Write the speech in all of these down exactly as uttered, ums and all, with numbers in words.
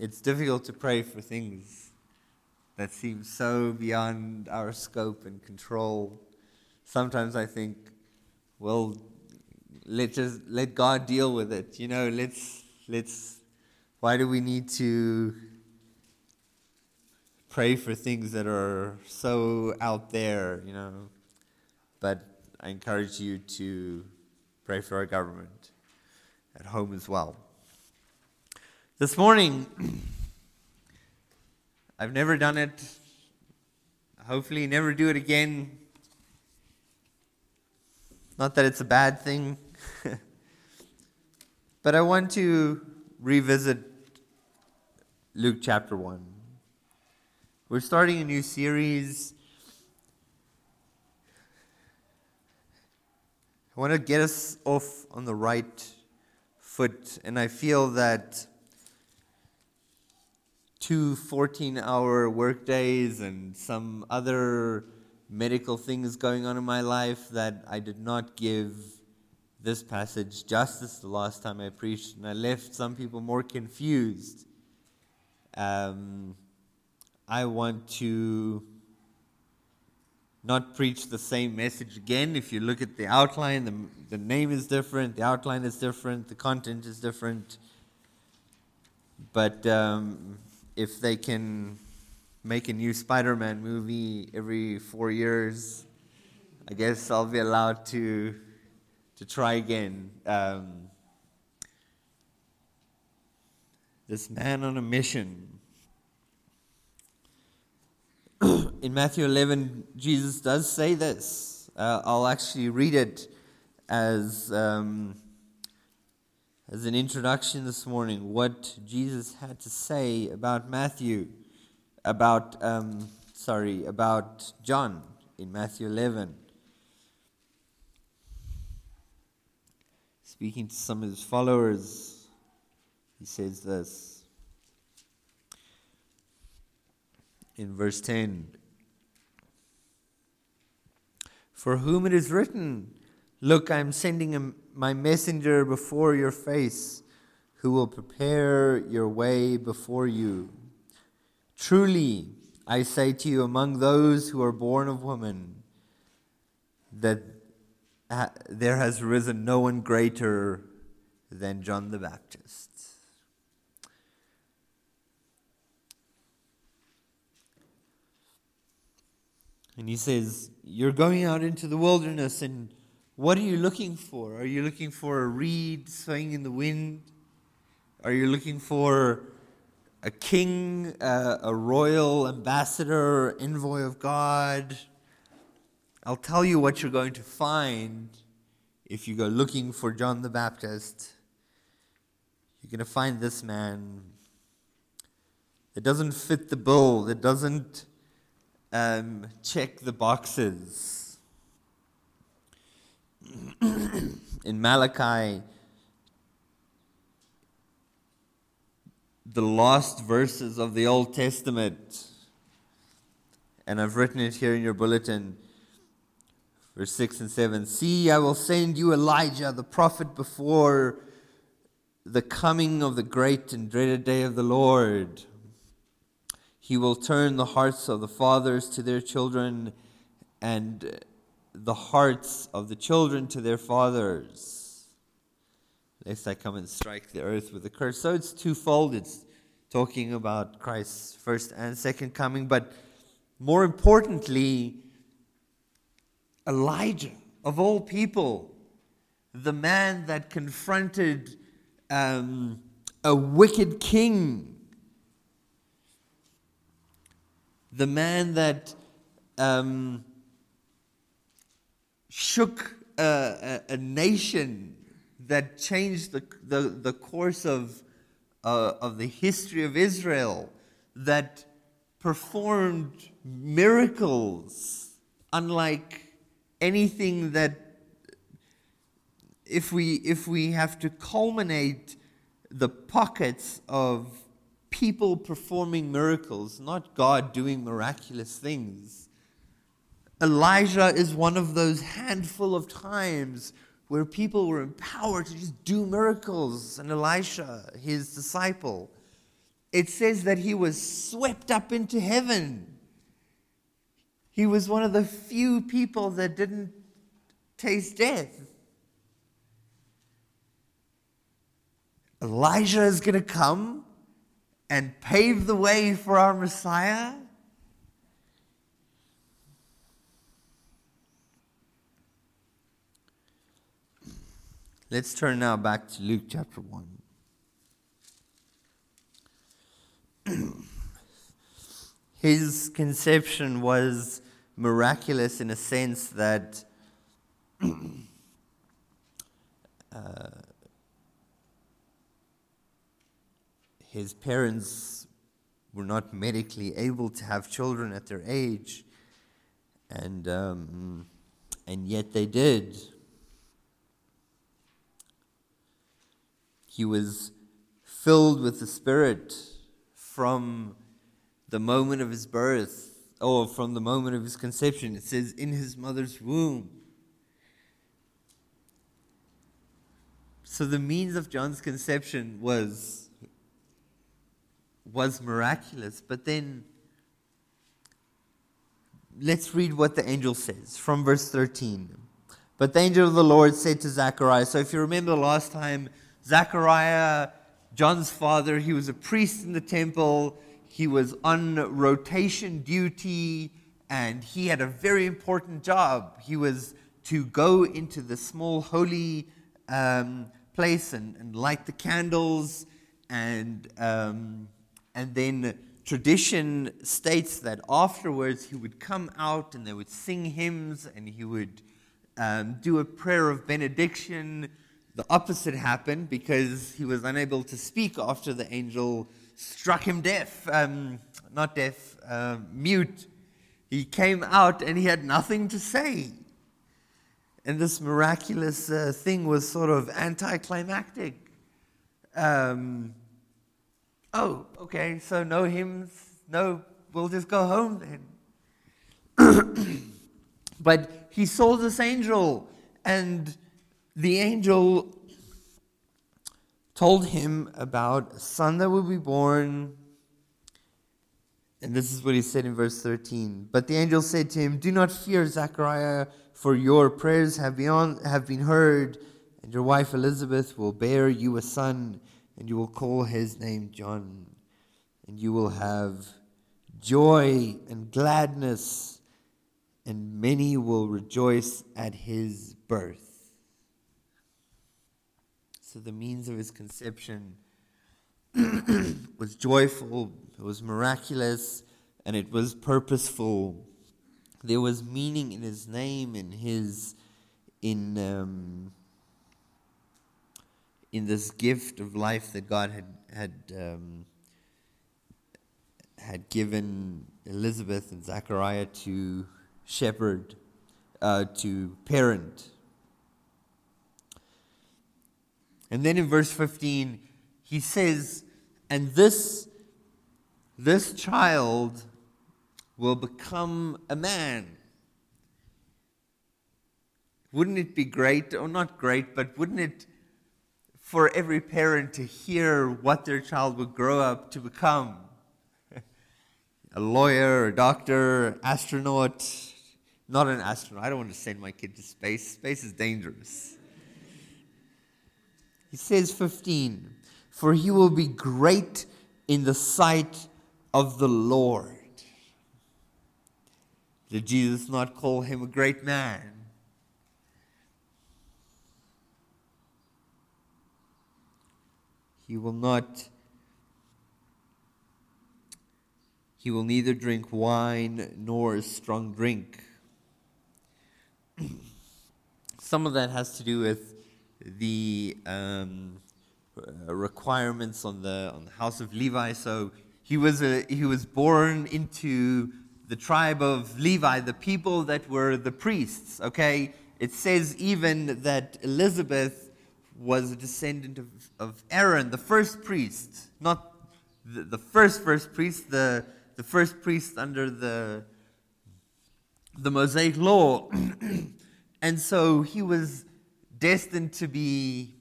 It's difficult to pray for things that seem so beyond our scope and control. Sometimes I think, well, let's just let God deal with it. You know, let's let's. Why do we need to pray for things that are so out there? You know, but I encourage you to pray for our government at home as well. This morning, I've never done it. Hopefully, never do it again. Not that it's a bad thing, but I want to revisit Luke chapter one. We're starting a new series. I want to get us off on the right foot, and I feel that two fourteen-hour workdays and some other medical things going on in my life that I did not give this passage justice the last time I preached, and I left some people more confused. Um, I want to not preach the same message again. If you look at the outline, the, the name is different, the outline is different, the content is different. But um, if they can make a new Spider-Man movie every four years, I guess I'll be allowed to to try again. Um, this man on a mission. In Matthew eleven, Jesus does say this. Uh, I'll actually read it as um, as an introduction this morning, what Jesus had to say about Matthew. About, um, sorry, about John in Matthew eleven. Speaking to some of his followers, he says this in verse ten. For whom it is written, look, I am sending a, my messenger before your face, who will prepare your way before you. Truly, I say to you, among those who are born of woman, that uh, there has risen no one greater than John the Baptist. And he says, you're going out into the wilderness, and what are you looking for? Are you looking for a reed swaying in the wind? Are you looking for a king, uh, a royal ambassador, envoy of God? I'll tell you what you're going to find if you go looking for John the Baptist. You're going to find this man that doesn't fit the bill, that doesn't um, check the boxes. In Malachi, the last verses of the Old Testament, and I've written it here in your bulletin, verse six and seven. See, I will send you Elijah, the prophet, before the coming of the great and dreaded day of the Lord. He will turn the hearts of the fathers to their children, and the hearts of the children to their fathers, lest I come and strike the earth with a curse. So it's twofold. It's talking about Christ's first and second coming, but more importantly, Elijah, of all people, the man that confronted um, a wicked king, the man that um, shook a, a, a nation, that changed the, the, the course of, uh, of the history of Israel, that performed miracles unlike anything that, if we, if we have to culminate the pockets of people performing miracles, not God doing miraculous things, Elijah is one of those handful of times where people were empowered to just do miracles, and Elisha, his disciple, it says that he was swept up into heaven. He was one of the few people that didn't taste death. Elijah is going to come and pave the way for our Messiah. Let's turn now back to Luke chapter one. His conception was miraculous in a sense that uh, his parents were not medically able to have children at their age, and um, and yet they did. He was filled with the Spirit from the moment of his birth, or from the moment of his conception. It says, in his mother's womb. So the means of John's conception was, was miraculous. But then, let's read what the angel says from verse thirteen. But the angel of the Lord said to Zechariah, so if you remember last time, Zechariah, John's father, he was a priest in the temple. He was on rotation duty, and he had a very important job. He was to go into the small holy um, place and, and light the candles. And, um, and then tradition states that afterwards he would come out and they would sing hymns, and he would um, do a prayer of benediction. The opposite happened because he was unable to speak after the angel struck him deaf, um, not deaf, uh, mute. He came out and he had nothing to say. And this miraculous uh, thing was sort of anticlimactic. Um, oh, okay, so no hymns, no, we'll just go home then. But he saw this angel, and the angel told him about a son that would be born. And this is what he said in verse thirteen. But the angel said to him, do not fear, Zechariah, for your prayers have been, have been heard, and your wife Elizabeth will bear you a son, and you will call his name John. And you will have joy and gladness, and many will rejoice at his birth. So the means of his conception was joyful, it was miraculous, and it was purposeful. There was meaning in his name, in his, in um, in this gift of life that God had had um, had given Elizabeth and Zechariah to shepherd, uh, to parent. And then in verse fifteen, he says, and this, this child will become a man. Wouldn't it be great, or not great, but wouldn't it, for every parent to hear what their child would grow up to become? A lawyer, a doctor, astronaut. Not an astronaut. I don't want to send my kid to space. Space is dangerous. He says fifteen, for he will be great in the sight of the Lord. Did Jesus not call him a great man? He will not, he will neither drink wine nor strong drink. Some of that has to do with the um, requirements on the on the house of Levi. So he was a, he was born into the tribe of Levi, the people that were the priests. Okay, it says even that Elizabeth was a descendant of, of Aaron, the first priest, not the, the first first priest, the the first priest under the the Mosaic law, and so he was destined to be,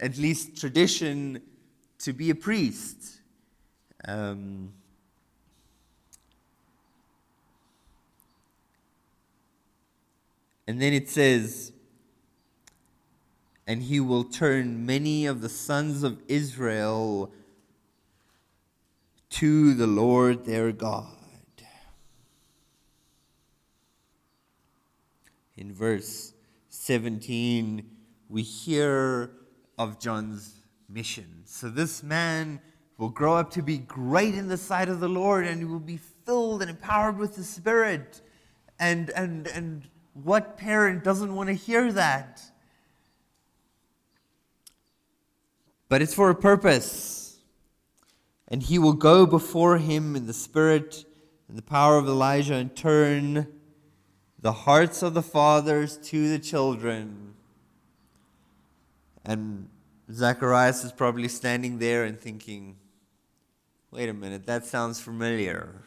at least tradition, to be a priest. Um, and then it says, and he will turn many of the sons of Israel to the Lord their God. In verse seventeen, we hear of John's mission. So this man will grow up to be great in the sight of the Lord, and he will be filled and empowered with the Spirit. And and and what parent doesn't want to hear that? But it's for a purpose. And he will go before him in the Spirit and the power of Elijah, and turn the hearts of the fathers to the children. And Zacharias is probably standing there and thinking, wait a minute, that sounds familiar.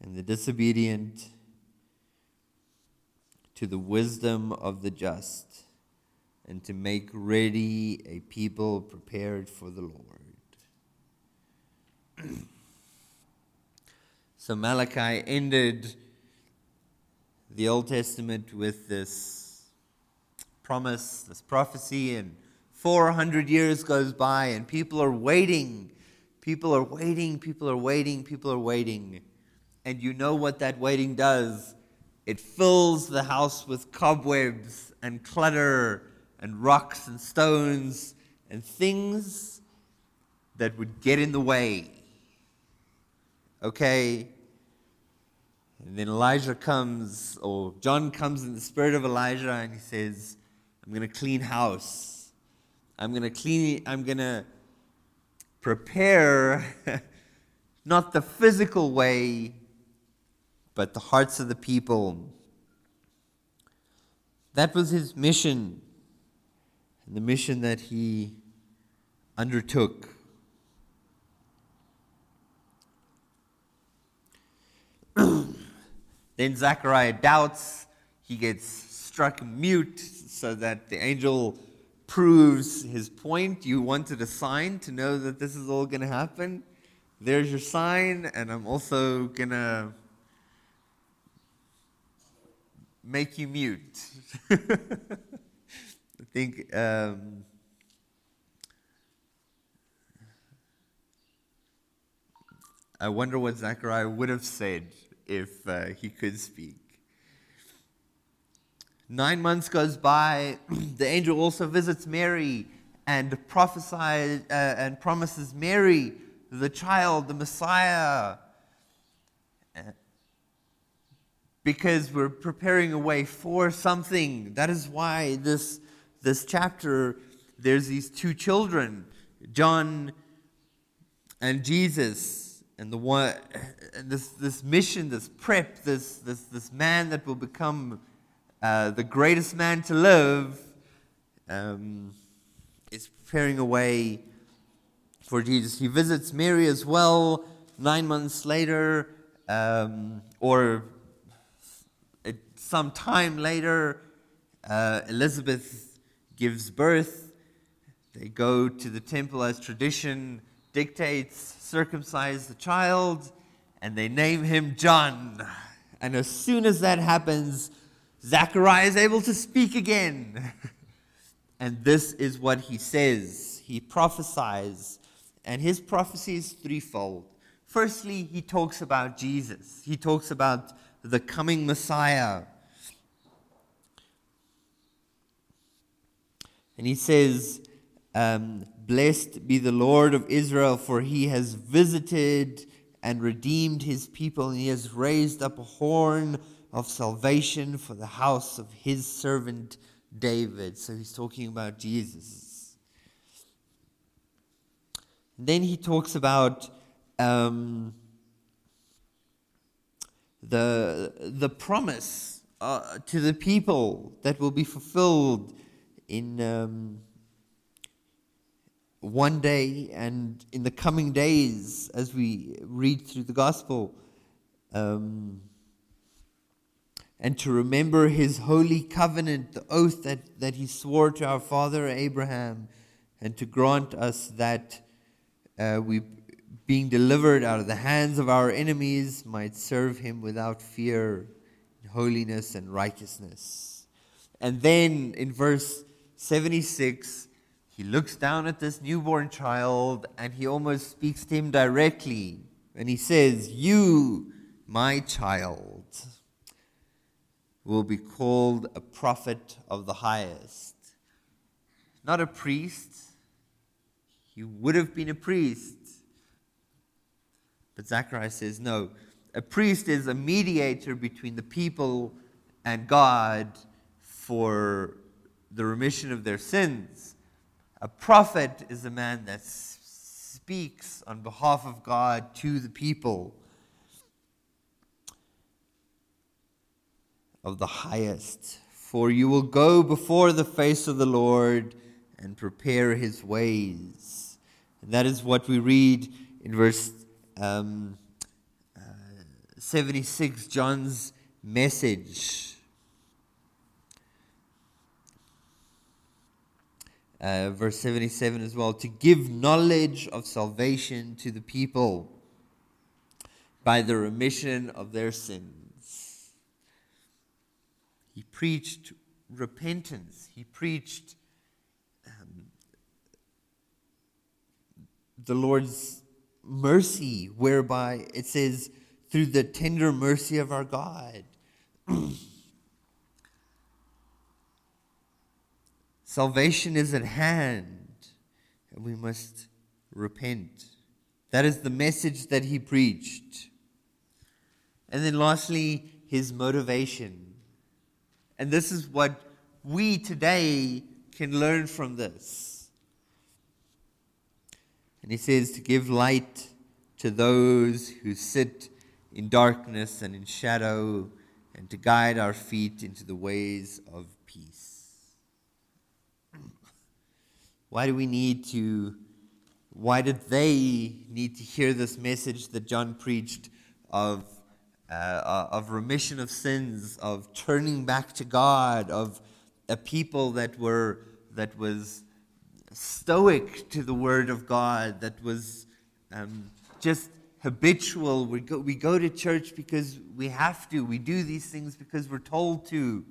And the disobedient to the wisdom of the just, and to make ready a people prepared for the Lord. So Malachi ended the Old Testament with this promise, this prophecy, and four hundred years goes by, and people are waiting. People are waiting, people are waiting, people are waiting. And you know what that waiting does. It fills the house with cobwebs and clutter and rocks and stones and things that would get in the way. Okay? And then Elijah comes, or John comes in the spirit of Elijah, and he says, I'm going to clean house. I'm going to clean, I'm going to prepare, not the physical way, but the hearts of the people. That was his mission, and the mission that he undertook. Then Zechariah doubts. He gets struck mute so that the angel proves his point. You wanted a sign to know that this is all going to happen. There's your sign, and I'm also going to make you mute. I think um, I wonder what Zechariah would have said if uh, he could speak. Nine months goes by. The angel also visits Mary and prophesies uh, and promises Mary the child, the Messiah, because we're preparing a way for something. That is why this this chapter, there's these two children, John and Jesus. And the one, this this mission, this prep, this this this man that will become uh, the greatest man to live, um, is preparing a way for Jesus. He visits Mary as well. Nine months later, um, or it, some time later, uh, Elizabeth gives birth. They go to the temple as tradition dictates, circumcise the child, and they name him John. And as soon as that happens, Zechariah is able to speak again. And this is what he says. He prophesies, and his prophecy is threefold. Firstly, he talks about Jesus. He talks about the coming Messiah. And he says, um, blessed be the Lord of Israel, for he has visited and redeemed his people, and he has raised up a horn of salvation for the house of his servant David. So he's talking about Jesus. And then he talks about um, the, the promise uh, to the people that will be fulfilled in... Um, one day and in the coming days as we read through the gospel, um, and to remember his holy covenant, the oath that, that he swore to our father Abraham, and to grant us that uh, we, being delivered out of the hands of our enemies, might serve him without fear, in holiness and righteousness. And then in verse seventy-six, he looks down at this newborn child and he almost speaks to him directly. And he says, "You, my child, will be called a prophet of the highest." Not a priest. He would have been a priest. But Zechariah says, no. A priest is a mediator between the people and God for the remission of their sins. A prophet is a man that speaks on behalf of God to the people. Of the highest. For you will go before the face of the Lord and prepare his ways. And that is what we read in verse um, uh, seventy-six, John's message. Uh, verse seventy-seven as well. To give knowledge of salvation to the people by the remission of their sins. He preached repentance. He preached um, the Lord's mercy, whereby it says, through the tender mercy of our God. Salvation is at hand, and we must repent. That is the message that he preached. And then lastly, his motivation. And this is what we today can learn from this. And he says to give light to those who sit in darkness and in shadow, and to guide our feet into the ways of peace. Why do we need to, why did they need to hear this message that John preached of Uh, of remission of sins, of turning back to God, of a people that were that was stoic to the Word of God, that was um, just habitual. We go we go to church because we have to. We do these things because we're told to.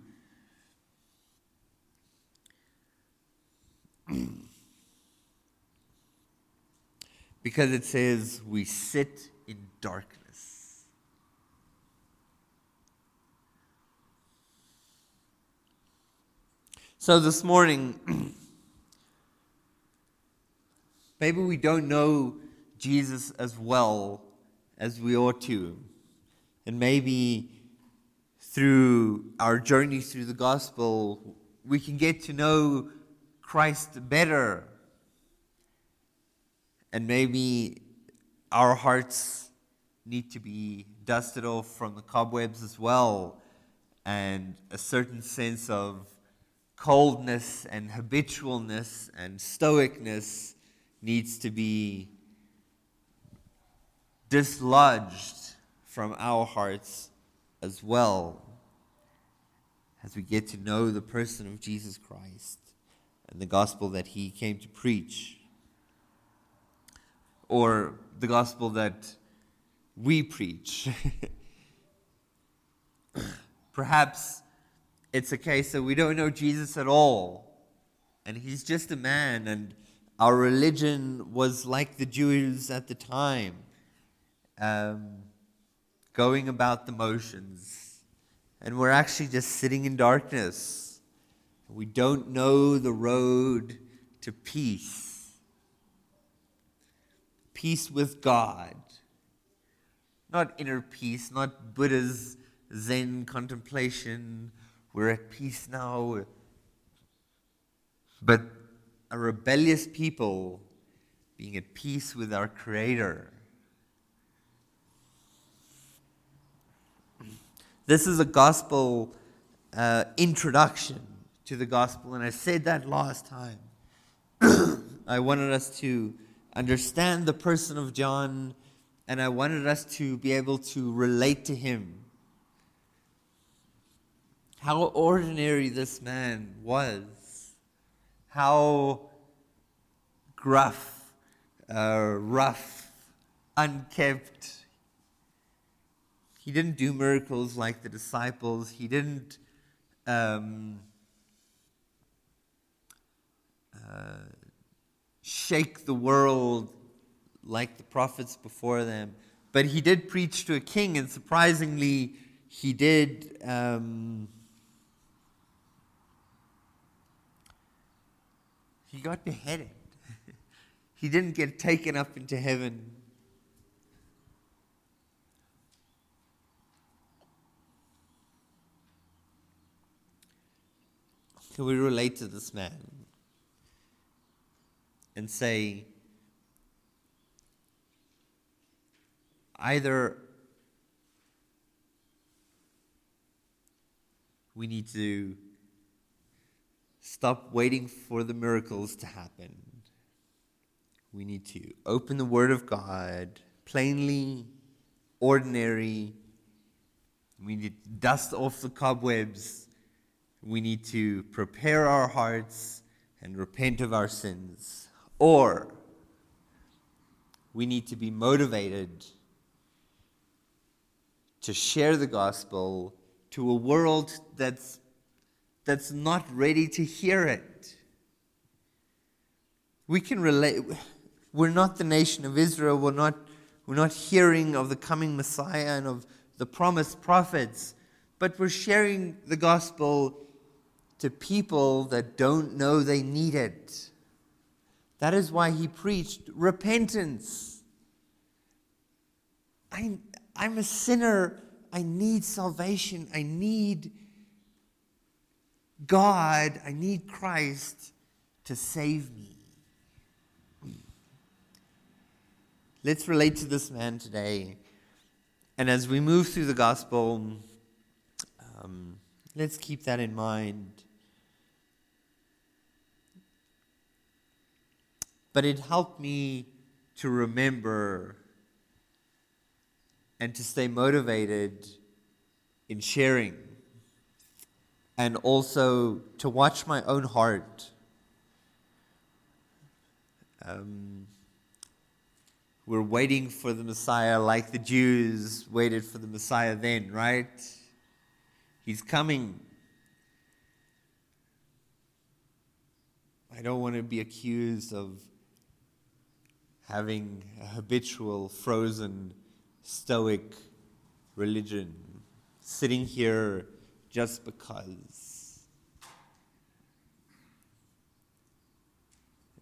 Because it says we sit in darkness. So this morning, maybe we don't know Jesus as well as we ought to. And maybe through our journey through the gospel, we can get to know Christ better. And maybe our hearts need to be dusted off from the cobwebs as well, and a certain sense of coldness and habitualness and stoicness needs to be dislodged from our hearts as well, as we get to know the person of Jesus Christ and the gospel that he came to preach, or the gospel that we preach. Perhaps it's a case that we don't know Jesus at all, and he's just a man, and our religion was like the Jews at the time, um, going about the motions, and we're actually just sitting in darkness. We don't know the road to peace, peace with God, not inner peace, not Buddha's Zen contemplation. We're at peace now. But a rebellious people being at peace with our Creator. This is a gospel uh, introduction to the gospel. And I said that last time. I wanted us to understand the person of John. And I wanted us to be able to relate to him. How ordinary this man was. How gruff, uh, rough, unkempt. He didn't do miracles like the disciples. He didn't um, uh, shake the world like the prophets before them. But he did preach to a king, and surprisingly, he did um, he got beheaded. He didn't get taken up into heaven. Can we relate to this man and say, either we need to stop waiting for the miracles to happen. We need to open the Word of God, plainly, ordinary. We need to dust off the cobwebs. We need to prepare our hearts and repent of our sins. Or we need to be motivated to share the gospel to a world that's that's not ready to hear it. We can relate. We're not the nation of Israel. We're not, we're not hearing of the coming Messiah and of the promised prophets, but we're sharing the gospel to people that don't know they need it. That is why he preached repentance. I I'm a sinner. I need salvation. I need God. I need Christ to save me. Let's relate to this man today. And as we move through the gospel, um, let's keep that in mind. But it helped me to remember and to stay motivated in sharing. And also to watch my own heart. Um, we're waiting for the Messiah like the Jews waited for the Messiah then, right? He's coming. I don't want to be accused of having a habitual frozen stoic religion, sitting here just because.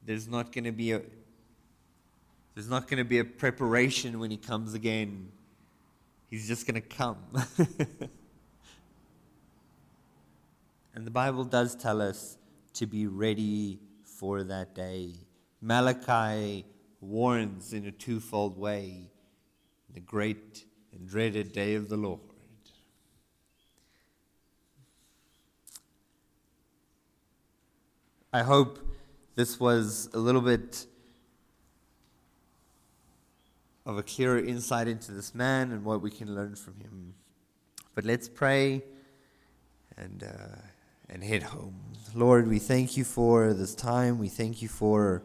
There's not going to be a there's not going to be a preparation when he comes again. He's just going to come. And the Bible does tell us to be ready for that day. Malachi warns in a twofold way. The great and dreaded day of the Lord. I hope this was a little bit of a clearer insight into this man and what we can learn from him. But let's pray and uh, and head home. Lord, we thank you for this time. We thank you for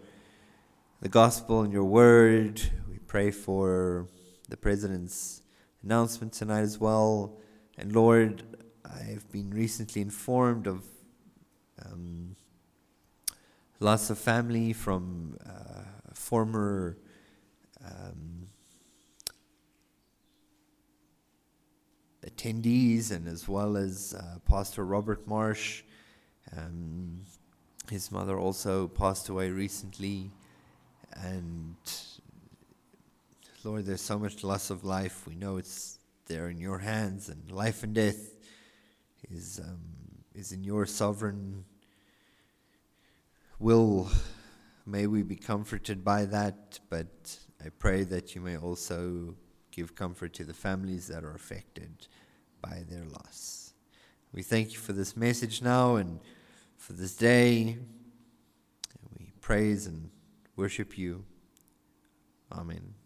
the gospel and your word. We pray for the president's announcement tonight as well. And Lord, I've been recently informed of um, loss of family from uh, former um, attendees, and as well as uh, Pastor Robert Marsh. Um, his mother also passed away recently. And Lord, there's so much loss of life. We know it's there in your hands, and life and death is um, is in your sovereign will. May we be comforted by that, but I pray that you may also give comfort to the families that are affected by their loss. We thank you for this message now and for this day. We praise and worship you. Amen.